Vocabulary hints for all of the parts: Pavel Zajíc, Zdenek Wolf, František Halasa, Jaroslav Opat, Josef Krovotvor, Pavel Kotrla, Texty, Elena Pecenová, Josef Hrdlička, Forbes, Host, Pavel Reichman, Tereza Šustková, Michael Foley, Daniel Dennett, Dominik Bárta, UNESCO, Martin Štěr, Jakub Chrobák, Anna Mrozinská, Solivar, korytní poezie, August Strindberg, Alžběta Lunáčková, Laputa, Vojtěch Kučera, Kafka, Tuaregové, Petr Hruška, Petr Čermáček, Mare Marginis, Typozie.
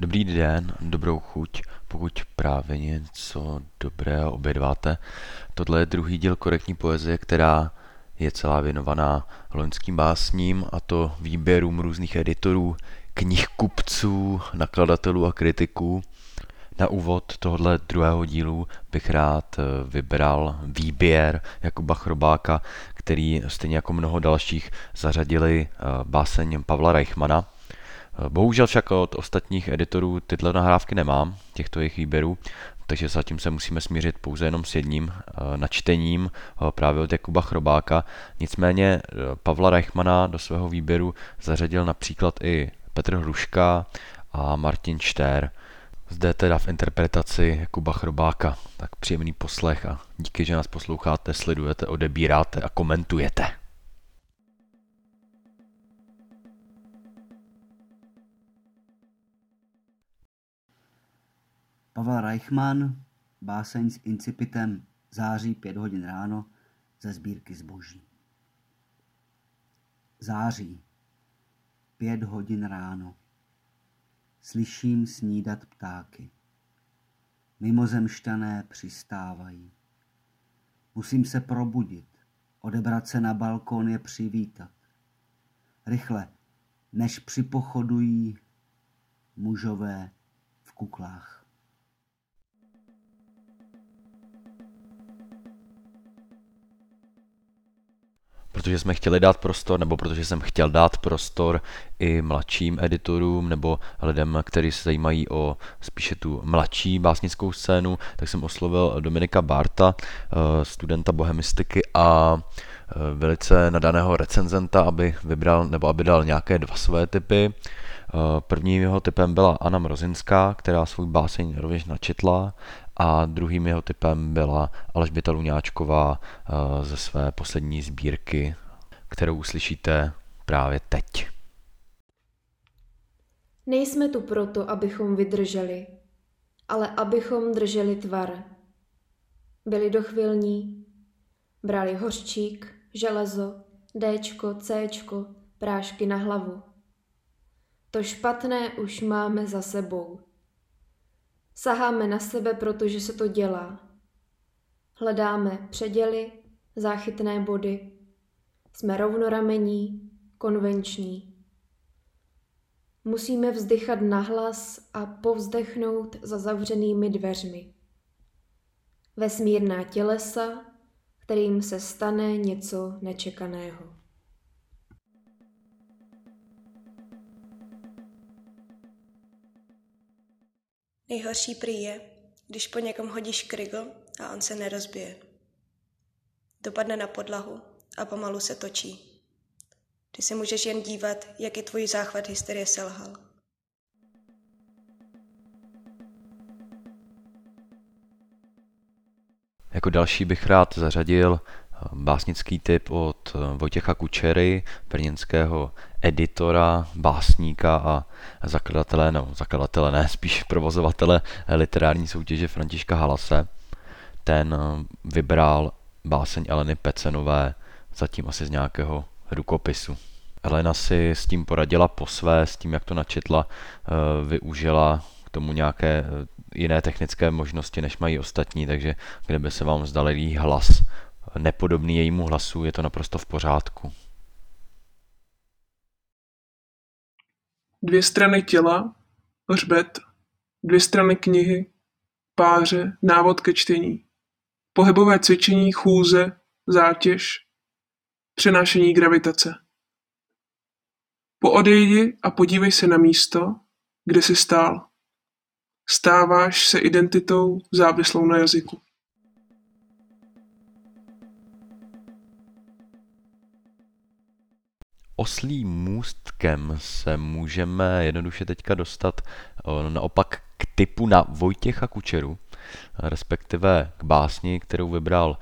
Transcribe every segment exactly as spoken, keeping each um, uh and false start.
Dobrý den, dobrou chuť, pokud právě něco dobrého obědváte. Tohle je druhý díl korytní poezie, která je celá věnovaná loňským básním, a to výběrům různých editorů, knihkupců, nakladatelů a kritiků. Na úvod tohoto druhého dílu bych rád vybral výběr Jakuba Chrobáka, který stejně jako mnoho dalších zařadili báseň Pavla Reichmana. Bohužel však od ostatních editorů tyhle nahrávky nemám, těchto jejich výběrů, takže zatím se musíme smířit pouze jenom s jedním načtením právě od Jakuba Chrobáka. Nicméně Pavla Reichmana do svého výběru zařadil například i Petr Hruška a Martin Štěr. Zde teda v interpretaci Jakuba Chrobáka. Tak příjemný poslech a díky, že nás posloucháte, sledujete, odebíráte a komentujete. Pavel Reichman, báseň s incipitem Září pět hodin ráno ze sbírky Zboží. Září, pět hodin ráno. Slyším snídat ptáky. Mimozemšťané přistávají. Musím se probudit, odebrat se na balkón, je přivítat. Rychle, než připochodují mužové v kuklách. Protože jsme chtěli dát prostor, nebo protože jsem chtěl dát prostor i mladším editorům, nebo lidem, kteří se zajímají o spíše tu mladší básnickou scénu, tak jsem oslovil Dominika Bárta, studenta bohemistiky a velice nadaného recenzenta, aby vybral nebo aby dal nějaké dva své tipy. Prvním jeho tipem byla Anna Mrozinská, která svůj báseň rovněž načetla, a druhým jeho typem byla Alžběta Lunáčková ze své poslední sbírky, kterou uslyšíte právě teď. Nejsme tu proto, abychom vydrželi, ale abychom drželi tvar. Byli dochvilní, brali hořčík, železo, déčko, céčko, prášky na hlavu. To špatné už máme za sebou. Saháme na sebe, protože se to dělá. Hledáme předěly, záchytné body. Jsme rovnoramení, konvenční. Musíme vzdychat nahlas a povzdechnout za zavřenými dveřmi. Vesmírná tělesa, kterým se stane něco nečekaného. Nejhorší prý je, když po někom hodíš krygl a on se nerozbije. Dopadne na podlahu a pomalu se točí. Ty se můžeš jen dívat, jak i tvůj záchvat hysterie selhal. Jako další bych rád zařadil básnický tip od Vojtěcha Kučery, brněnského editora, básníka a zakladatele, no zakladatele ne, spíš provozovatele literární soutěže Františka Halase. Ten vybral báseň Eleny Pecenové, zatím asi z nějakého rukopisu. Elena si s tím poradila po své, s tím, jak to načetla, využila k tomu nějaké jiné technické možnosti, než mají ostatní, takže kdyby se vám zdal její hlas nepodobný jejímu hlasu, je to naprosto v pořádku. Dvě strany těla, hřbet, dvě strany knihy, páře, návod ke čtení, pohybové cvičení, chůze, zátěž, přenášení gravitace. Poodejdi a podívej se na místo, kde jsi stál. Stáváš se identitou závislou na jazyku. Oslím můstkem se můžeme jednoduše teďka dostat naopak k tipu na Vojtěcha Kučeru, respektive k básni, kterou vybral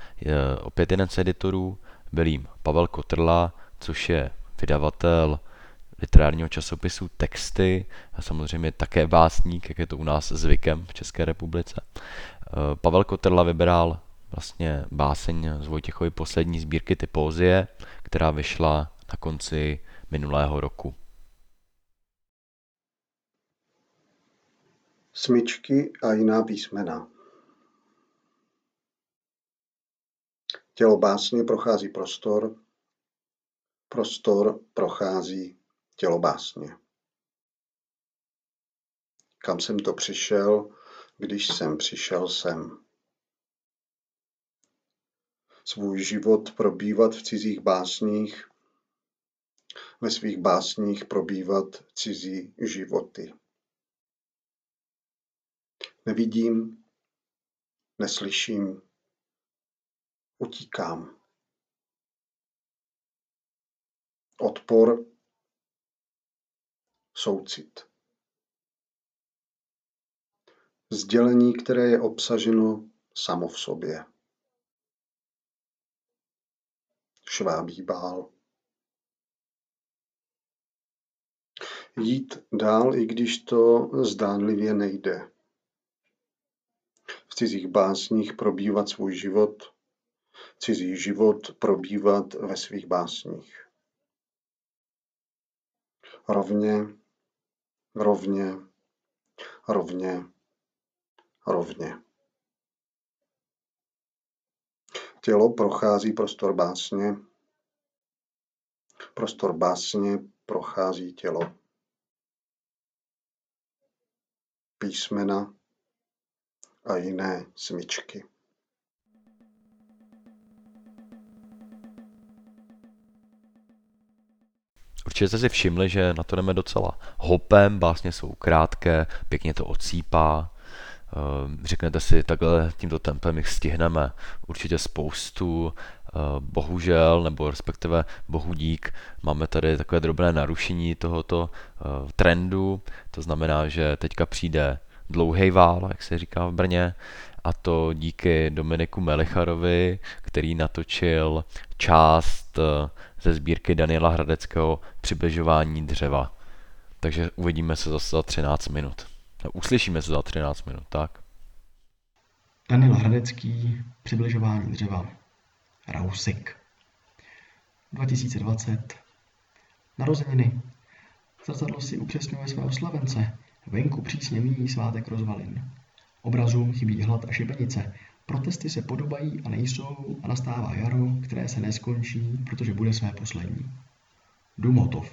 opět jeden z editorů, byl jím Pavel Kotrla, což je vydavatel literárního časopisu Texty a samozřejmě také básník, jak je to u nás zvykem v České republice. Pavel Kotrla vybral vlastně báseň z Vojtěchovy poslední sbírky Typozie, která vyšla na konci minulého roku. smyčky a jiná písmena. Tělo básně prochází prostor, prostor prochází tělo básně. Kam jsem to přišel, když jsem přišel sem. Svůj život probývat v cizích básních, ve svých básních probývat cizí životy. Nevidím, neslyším, utíkám. Odpor, soucit. Sdělení, které je obsaženo samo v sobě. Švábí bál. Jít dál, i když to zdánlivě nejde. V cizích básních probývat svůj život, cizí život probývat ve svých básních. Rovně, rovně, rovně, rovně. Tělo prochází prostor básně, prostor básně prochází tělo. Písmena a jiné smyčky. Určitě jste si všimli, že na to jdeme docela hopem, básně jsou krátké, pěkně to odsýpá. Řeknete si, takhle tímto tempem jich stihneme určitě spoustu. Bohužel, nebo respektive bohudík, máme tady takové drobné narušení tohoto trendu. To znamená, že teďka přijde dlouhý vál, jak se říká v Brně, a to díky Dominiku Melicharovi, který natočil část ze sbírky Daniela Hradeckého Přibližování dřeva. Takže uvidíme se zase za třináct minut. Uslyšíme se za třináct minut, tak? Daniel Hradecký, Přibližování dřeva. Rausik. dva tisíce dvacet. Narozeniny. Zrcadlo si upřesňuje svého slavence. Venku přísně míjí svátek rozvalin. Obrazům chybí hlad a šibenice. Protesty se podobají a nejsou a nastává jaro, které se neskončí, protože bude své poslední. Dumotov.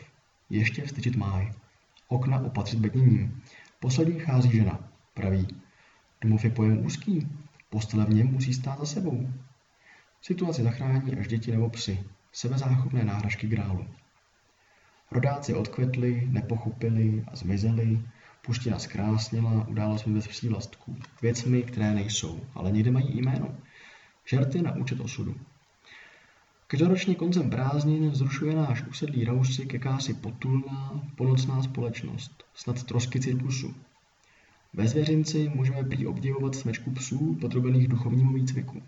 Ještě vstyčit máj. Okna opatřit bedněním. Poslední chází žena, praví. Domov je pojem úzký, postele v něm musí stát za sebou. Situaci zachrání až děti nebo psy, sebezáchopné náhražky grálu. Rodáci odkvetli, nepochopili a zmizeli, puština zkrásnila, udála se bez přívlastků, věcmi, které nejsou, ale někde mají jméno. Žerty na účet osudu. Každoročně koncem prázdnin vzrušuje náš usedlý Rausik jakási potulná, ponocná společnost, snad trosky cirkusu. Ve zvěřinci můžeme prý obdivovat smečku psů podrobených duchovnímu výcviku.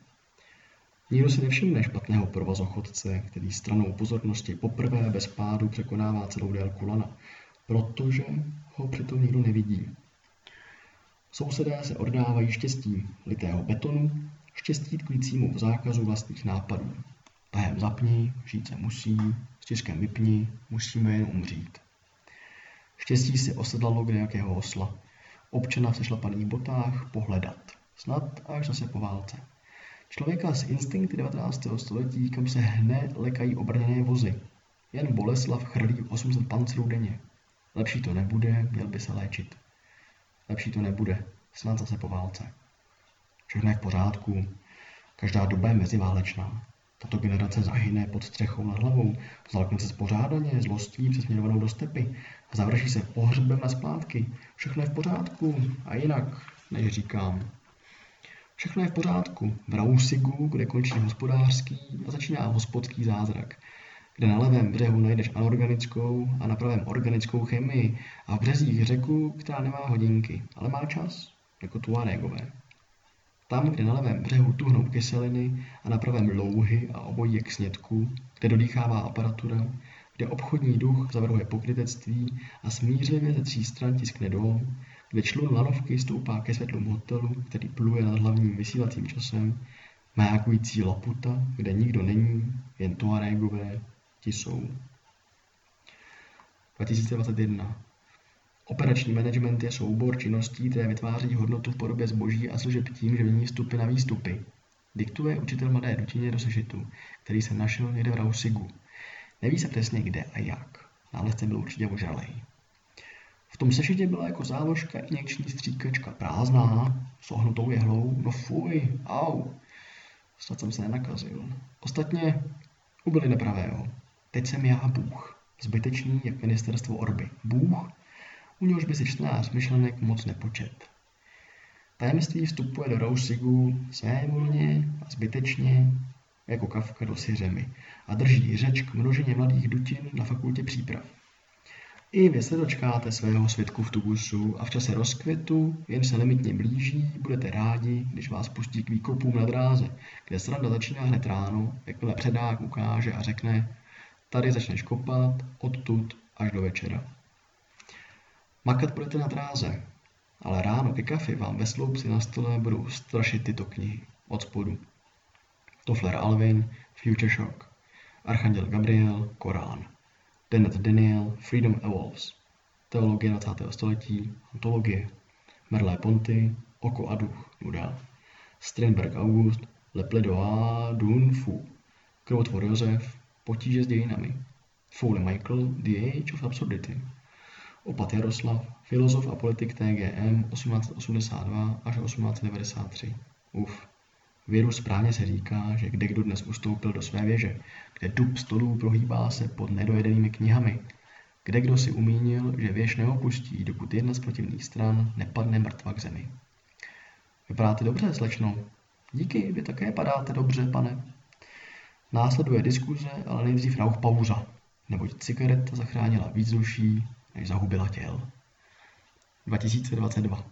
Nikdo si nevšimne špatného provazochodce, který stranou pozornosti poprvé bez pádu překonává celou délku lana, protože ho přitom nikdo nevidí. Sousedé se oddávají štěstí litého betonu, štěstí tkvícímu v zákazu vlastních nápadů. Tahem zapni, žít se musí, s tiskem vypni, musíme jen umřít. Štěstí se osedlalo kde jakého osla. Občana v sešlapaných botách pohledat, snad až zase po válce. Člověka z instinkty devatenáctého století, kam se hne lekají obrněné vozy. Jen Boleslav chrlí osm set pancrů denně. Lepší to nebude, měl by se léčit. Lepší to nebude, snad zase po válce. Všechno je v pořádku, každá doba je meziválečná. Tato generace zahyne pod střechou nad hlavou, zalkne se spořádaně, zlostí přesměrovanou do stepy a završí se pohřbem na splátky. Všechno je v pořádku a jinak, než říkám. Všechno je v pořádku v Rausiku, kde končí hospodářský a začíná hospodský zázrak, kde na levém břehu najdeš anorganickou a na pravém organickou chemii a v březích řeku, která nemá hodinky, ale má čas, jako Tuaregové. Tam, kde na levém břehu tuhnou kyseliny a na pravém louhy a obojí k snědku, kde dodýchává aparatura, kde obchodní duch zavrhuje pokrytectví a smířlivě ze tří stran tiskne dolů, kde člun lanovky stoupá ke světlům hotelu, který pluje nad hlavním vysílacím časem, majákující Laputa, kde nikdo není, jen Tuaregové, ti jsou. dva tisíce dvacet jedna. Operační management je soubor činností, které vytváří hodnotu v podobě zboží a služeb tím, že mění vstupy na výstupy. Diktuje učitel mladé dutině do sešitu, který jsem našel někde v Rausiku. Neví se přesně kde a jak. Nálezce byl určitě ožalej. V tom sešitě byla jako záložka injekční stříkačka prázdná, s ohnutou jehlou. No fuj, au. Snad jsem se nenakazil. Ostatně ubyli nepravého. Teď jsem já Bůh. Zbytečný jak ministerstvo Orby. Bůh, u něhož by si čtenář myšlenek moc nepočet. Tajemství vstupuje do Rausiku svévolně a zbytečně jako Kafka do Syřemy a drží řeč k množině mladých dutin na fakultě příprav. I vy se dočkáte svého svědku v Tugusu a v čase rozkvětu, jen se limitně blíží, budete rádi, když vás pustí k výkopům na dráze, kde sranda začíná hned ráno, jakmile předák ukáže a řekne: tady začneš kopat, odtud až do večera. Makat budete na dráze, ale ráno ke kafi vám ve sloupci na stole budou strašit tyto knihy od spodu. Toffler Alvin, Future Shock, Archanděl Gabriel, Korán, Dennett Daniel, Freedom Evolves, Teologie dvacátého století, Ontologie, Merleau-Ponty, Oko a duch, Nuda, Strindberg August, Le Plaidoyer d'un Fou, Krovotvor Josef, Potíže s dějinami, Foley Michael, The Age of Absurdity, Opat Jaroslav, Filozof a politik T G M osmnáct osmdesát dva až osmnáct devadesát tři. Uf. Věru správně se říká, že kde kdo dnes ustoupil do své věže, kde dub stolů prohýbá se pod nedojedenými knihami, kde kdo si umínil, že věž neopustí, dokud jedna z protivných stran nepadne mrtva k zemi. Vypadáte dobře, slečno. Díky, vy také padáte dobře, pane. Následuje diskuze, ale nejdřív rauch pauza, neboť cigareta zachránila víc duší, než zahubila těl. dva tisíce dvacet dva.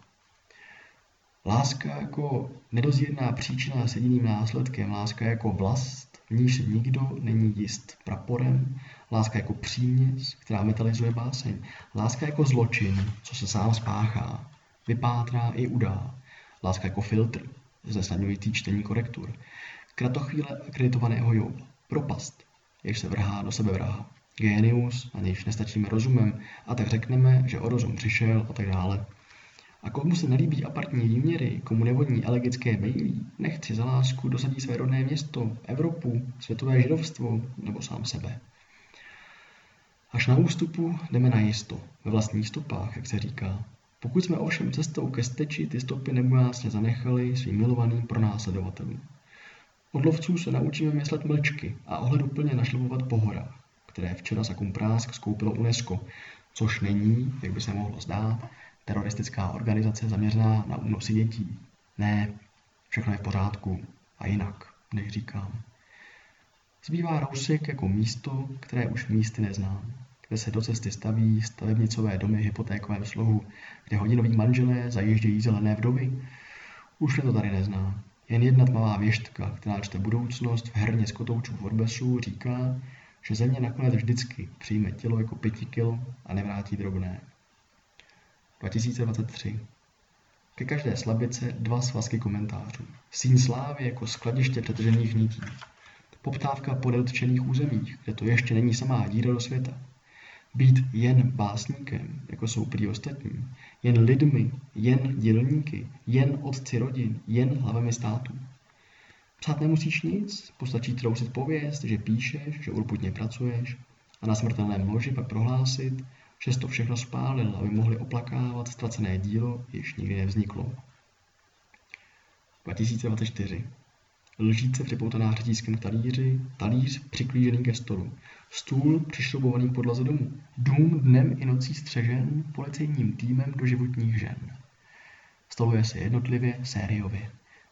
Láska jako nedozírná příčina s jediným následkem, láska jako vlast, v níž se nikdo není jist praporem, láska jako příměs, která metalizuje báseň, láska jako zločin, co se sám spáchá, vypátrá i udá, láska jako filtr, zesnadňující čtení korektur, kratochvíle akreditovaného Jóba, propast, jež se vrhá do sebe vraha, génius, na nějž nestačíme rozumem, a tak řekneme, že o rozum přišel a tak dále. A komu se nelíbí apartní výměry, komu nevodní elegické bejlí, nechci za lásku dosadí své rodné město, Evropu, světové židovstvo nebo sám sebe. Až na ústupu jdeme na jisto, ve vlastních stopách, jak se říká. Pokud jsme ovšem cestou ke steči ty stopy nemůžásně zanechali svým milovaným pronásledovatelům. Od lovců se naučíme myslet mlčky a ohleduplně našlubovat po horách, které včera za kumprásk skoupilo UNESCO, což není, jak by se mohlo zdát, teroristická organizace zaměřená na únosy dětí. Ne, všechno je v pořádku a jinak, než říkám. Zbývá Rausik jako místo, které už místy neznám, kde se do cesty staví stavebnicové domy v hypotékovém slohu, kde hodinoví manželé zajíždějí zelené vdovy. Už to tady neznám. Jen jedna tmavá věštka, která čte budoucnost v herně z kotoučů Forbesu, říká, že země nakonec vždycky přijme tělo jako pěti kilo a nevrátí drobné. dva tisíce dvacet tři. Ke každé slabice dva svazky komentářů. Síň slávy jako skladiště přetržených nití. Poptávka po nedotčených územích, kde to ještě není samá díra do světa. Být jen básníkem, jako jsou prý ostatní, jen lidmi, jen dělníky, jen otci rodin, jen hlavami států. Psát nemusíš nic, postačí trousit pověst, že píšeš, že urputně pracuješ a na smrtelném loži pak prohlásit, že to všechno spálil, aby mohli oplakávat ztracené dílo, jež nikdy nevzniklo. dva tisíce dvacet čtyři. Lžíce připoutaná řetízkem k talíři, talíř přiklížený ke stolu, stůl přišroubovaný k podlaze domu, dům dnem i nocí střežen policejním týmem doživotních žen. Stoluje se jednotlivě, sériově.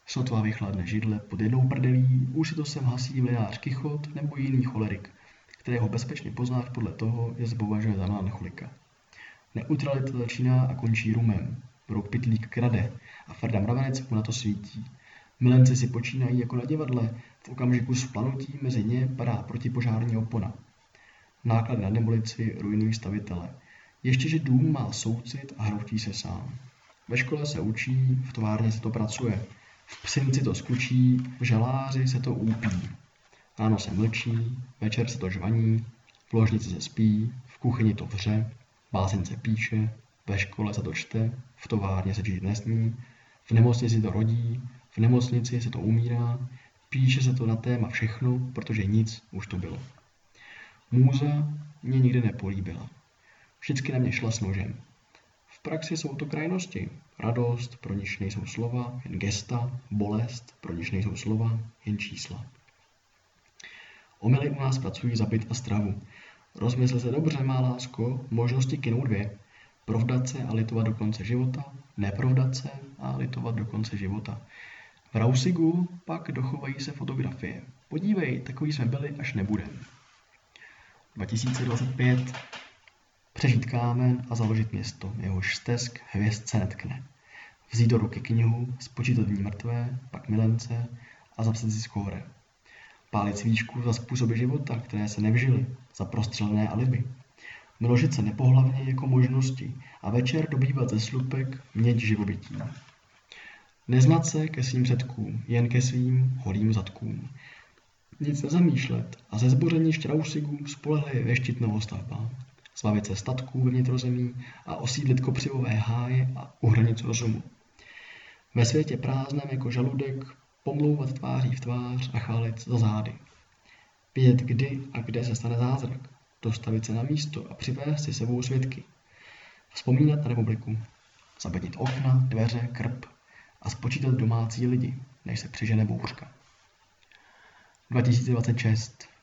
Sotva vychladne židle pod jednou prdelí, už si to sem hasí mlynář Kichot nebo jiný cholerik, kterého bezpečně poznáš podle toho, jestli považuje za melancholika. Neutralita začíná a končí rumem. Brouk Pitlík krade a Ferda Mravenec mu na to svítí. Milenci si počínají jako na divadle, v okamžiku splanutí mezi ně padá protipožární opona. Náklady na demolici ruinují stavitele. Ještěže dům má soucit a hroutí se sám. Ve škole se učí, v továrně se to pracuje. V psinci to skučí, v žaláři se to úpí. Ráno se mlčí, večer se to žvaní, v ložnici se spí, v kuchyni to vře, báseň se píše, ve škole se to čte, v továrně se číst nesmí, v nemocnici to rodí, v nemocnici se to umírá, píše se to na téma všechno, protože nic už to bylo. Můza mě nikdy nepolíbila. Vždycky na mě šla s nožem. V praxi jsou to krajnosti. Radost, pro niž nejsou slova, jen gesta, bolest, pro niž nejsou slova, jen čísla. Omily u nás pracují za byt a stravu. Rozmysl se dobře, má lásko, možnosti kynou dvě. Provdat se a litovat do konce života, neprovdat se a litovat do konce života. V Rausiku pak dochovají se fotografie. Podívej, takový jsme byli, až nebudem. dva tisíce dvacet pět. Přežít kámen a založit město, jehož stesk hvězd se netkne. Vzít do ruky knihu, spočítat v ní mrtvé, pak milence a zapsat si skóre. Pálit svíčku za způsoby života, které se nevžily, za prostřelené alibi. Množit se nepohlavně jako možnosti a večer dobývat ze slupek měď živobytí. Neznat se ke svým předkům, jen ke svým holým zadkům. Nic nezamýšlet a ze zboření Štrausigů spolehlivě veštit novostavbám. Zbavit se statků ve vnitrozemí a osídlit kopřivové háje a u hranic rozumu. Ve světě prázdném jako žaludek pomlouvat tváří v tvář a chálit za zády. Vědět kdy a kde se stane zázrak, dostavit se na místo a přivést si sebou svědky. Vzpomínat na republiku, zabednit okna, dveře, krb a spočítat domácí lidi, než se přižene bouřka. dva tisíce dvacet šest.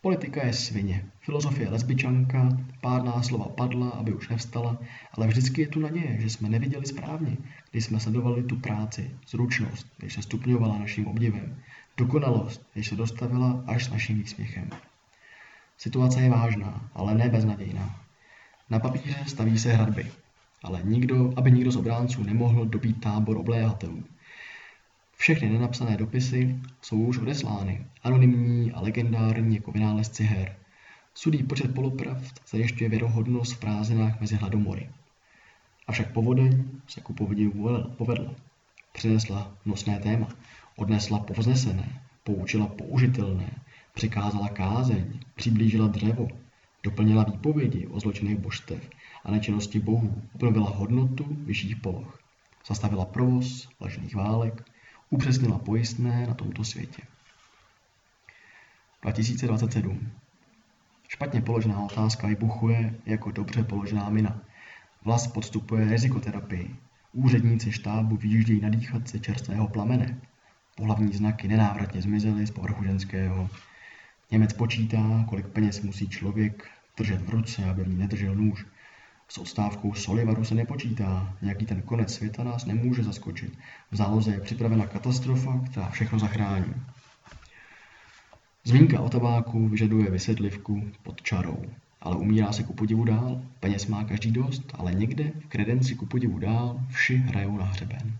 Politika je svině, filozofie lesbičanka, pádná slova padla, aby už nevstala, ale vždycky je tu naděje, že jsme neviděli správně, když jsme sledovali tu práci, zručnost, když se stupňovala naším obdivem, dokonalost, když se dostavila až s naším výsměchem. Situace je vážná, ale ne beznadějná. Na papíře staví se hradby, ale nikdo, aby nikdo z obránců nemohl dobít tábor obléhatelů. Všechny nenapsané dopisy jsou už odeslány, anonymní a legendární jako vynálezci her. Sudý počet polopravd zajišťuje věrohodnost v prázdninách mezi hladomory. Avšak povodeň se ku podivu povedla. Přinesla nosné téma, odnesla povznesené, poučila použitelné, přikázala kázeň, přiblížila dřevo, doplnila výpovědi o zločinech božstev a nečinnosti bohů, obnovila hodnotu vyšších poloh, zastavila provoz vlažných válek, upřesnila pojistné na tomto světě. dva tisíce dvacet sedm. Špatně položená otázka vybuchuje jako dobře položená mina. Vlast podstupuje rizikoterapii. Úředníci štábu vyjíždějí nadýchat se čerstvého plamene. Pohlavní znaky nenávratně zmizely z povrchu ženského. Němec počítá, kolik peněz musí člověk držet v ruce, aby v ní nedržel nůž. S odstávkou Solivaru se nepočítá, nějaký ten konec světa nás nemůže zaskočit. V záloze je připravena katastrofa, která všechno zachrání. Zmínka o tabáku vyžaduje vysvětlivku pod čarou, ale umírá se ku podivu dál, peněz má každý dost, ale někde v kredenci ku podivu dál vši hrajou na hřeben.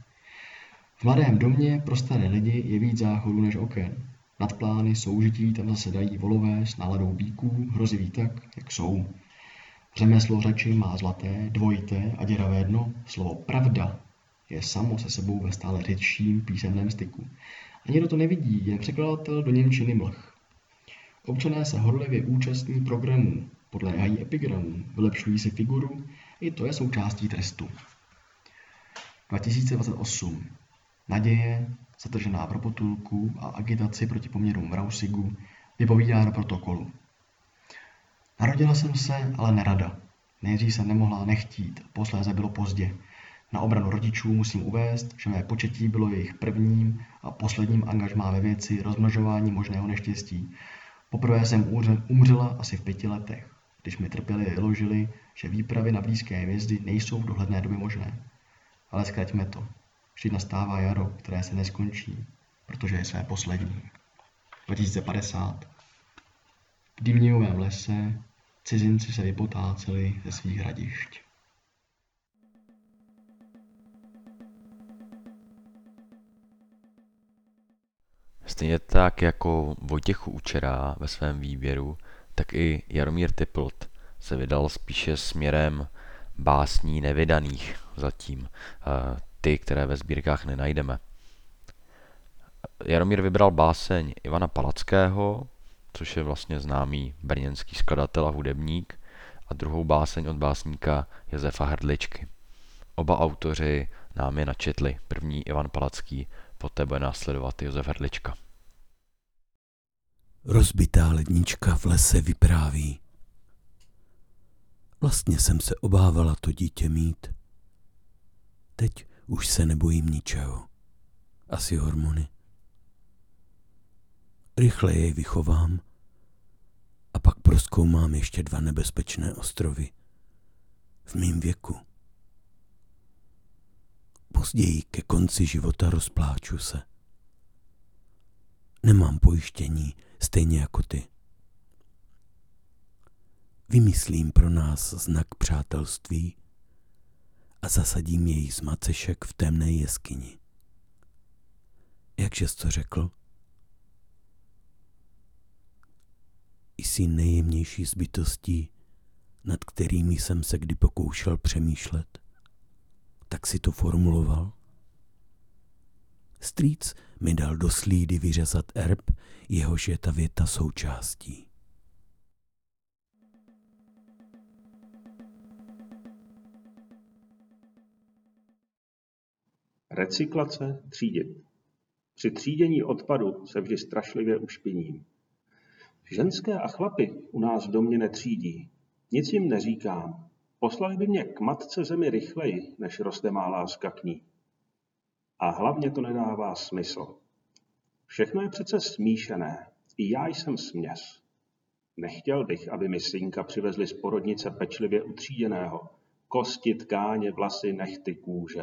V mladém domě pro staré lidi je víc záchodů než oken. Nad plány soužití tam zasedají volové s náladou bíků, hrozivý tak, jak jsou. Řemeslo řeči má zlaté, dvojité a děravé dno, slovo pravda je samo se sebou ve stále řidším písemném styku. A někdo to nevidí, jen překladatel do němčiny mlh. Občané se horlivě účastní programů, podléhají epigramů, vylepšují si figuru, i to je součástí trestu. dva tisíce dvacet osm. Naděje, zatržená pro potulku a agitaci proti poměrům v Rausiku, vypovídá na protokolu. Narodila jsem se, ale nerada. Nejdřív jsem nemohla nechtít, posléze bylo pozdě. Na obranu rodičů musím uvést, že mé početí bylo jejich prvním a posledním angažmá ve věci rozmnožování možného neštěstí. Poprvé jsem umřela asi v pěti letech, když mi trpěli vyložili, že výpravy na blízké hvězdy nejsou v dohledné době možné. Ale zkraťme to. Vždyť nastává jaro, které se neskončí, protože je své poslední. dva tisíce padesát. V dýmnivovém lese cizinci se vypotáceli ze svých hradišť. Stejně tak jako Vojtěchu Kučera ve svém výběru, tak i Jaromír Typlt se vydal spíše směrem básní nevydaných zatím, ty, které ve sbírkách nenajdeme. Jaromír vybral báseň Ivana Palackého, což je vlastně známý brněnský skladatel a hudebník, a druhou báseň od básníka Josefa Hrdličky. Oba autoři nám je načetli, první Ivan Palacký, poté bude následovat Josef Hrdlička. Rozbitá lednička v lese vypráví. Vlastně jsem se obávala to dítě mít. Teď už se nebojím ničeho. Asi hormony. Rychle jej vychovám a pak prozkoumám ještě dva nebezpečné ostrovy. V mým věku. Později ke konci života rozpláču se. Nemám pojištění, stejně jako ty. Vymyslím pro nás znak přátelství a zasadím jejich zmacešek v temné jeskyni. Jakže jsi to řekl? Jsi nejjemnější z bytostí, nad kterými jsem se kdy pokoušel přemýšlet. Tak si to formuloval? Strýc mi dal do slídy vyřezat erb, jehož je ta věta součástí. Recyklace třídění. Při třídění odpadu se vždy strašlivě ušpiním. Ženské a chlapy u nás v domě netřídí. Nic jim neříkám. Poslali by mě k matce zemi rychleji, než roste má láska k ní. A hlavně to nedává smysl. Všechno je přece smíšené. I já jsem směs. Nechtěl bych, aby mi synka přivezli z porodnice pečlivě utříděného. Kosti, tkáně, vlasy, nehty, kůže.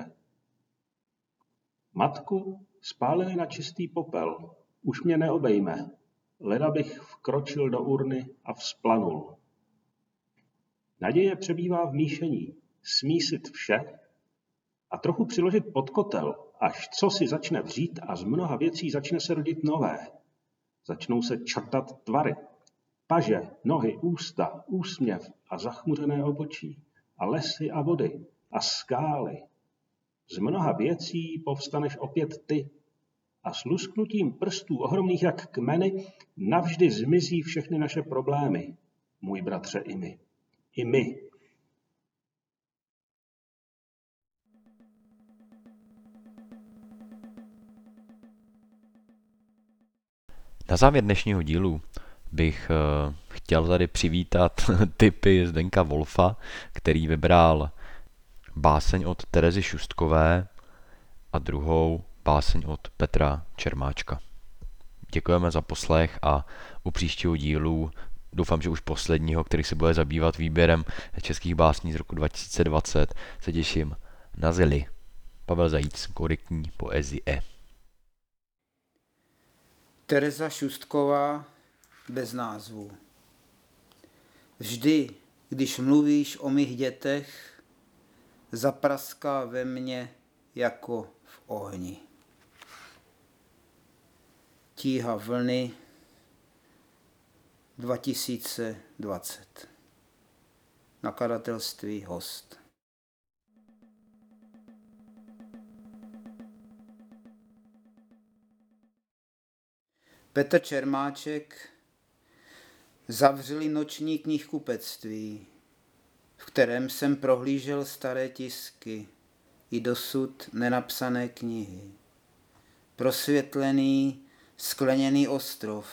Matku spálili na čistý popel. Už mě neobejme. Leda bych vkročil do urny a vzplanul. Naděje přebývá v míšení. Smísit vše a trochu přiložit pod kotel, až co si začne vřít a z mnoha věcí začne se rodit nové. Začnou se črtat tvary, paže, nohy, ústa, úsměv a zachmuřené obočí a lesy a vody a skály. Z mnoha věcí povstaneš opět ty a s lusknutím prstů ohromných jak kmeny navždy zmizí všechny naše problémy, můj bratře i my. I my. Na závěr dnešního dílu bych chtěl tady přivítat tipy Zdenka Wolfa, který vybral báseň od Terezy Šustkové a druhou báseň od Petra Čermáčka. Děkujeme za poslech a u příštího dílu, doufám, že už posledního, který se bude zabývat výběrem českých básní z roku dva tisíce dvacet, se těším na Zili. Pavel Zajíc, korytní poezie. Tereza Šustková, bez názvu. Vždy, když mluvíš o mých dětech, zapraská ve mně jako v ohni. Tíha vlny dva tisíce dvacet. Nakladatelství Host. Petr Čermáček, Zavřeli noční knihkupectví, v kterém jsem prohlížel staré tisky i dosud nenapsané knihy. Prosvětlený, skleněný ostrov,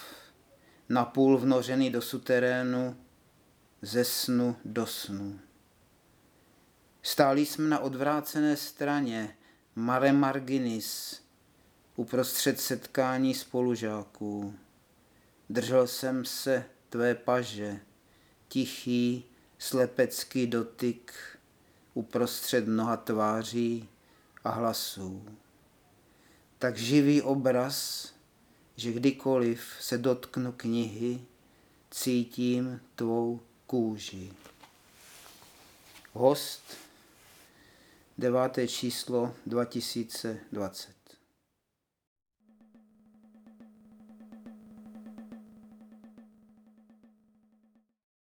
napůl vnořený do suterénu, ze snu do snu. Stáli jsme na odvrácené straně Mare Marginis, uprostřed setkání spolužáků. Držel jsem se tvé paže, tichý, slepecký dotyk uprostřed mnoha tváří a hlasů. Tak živý obraz, že kdykoliv se dotknu knihy, cítím tvou kůži. Host, deváté číslo dva tisíce dvacet.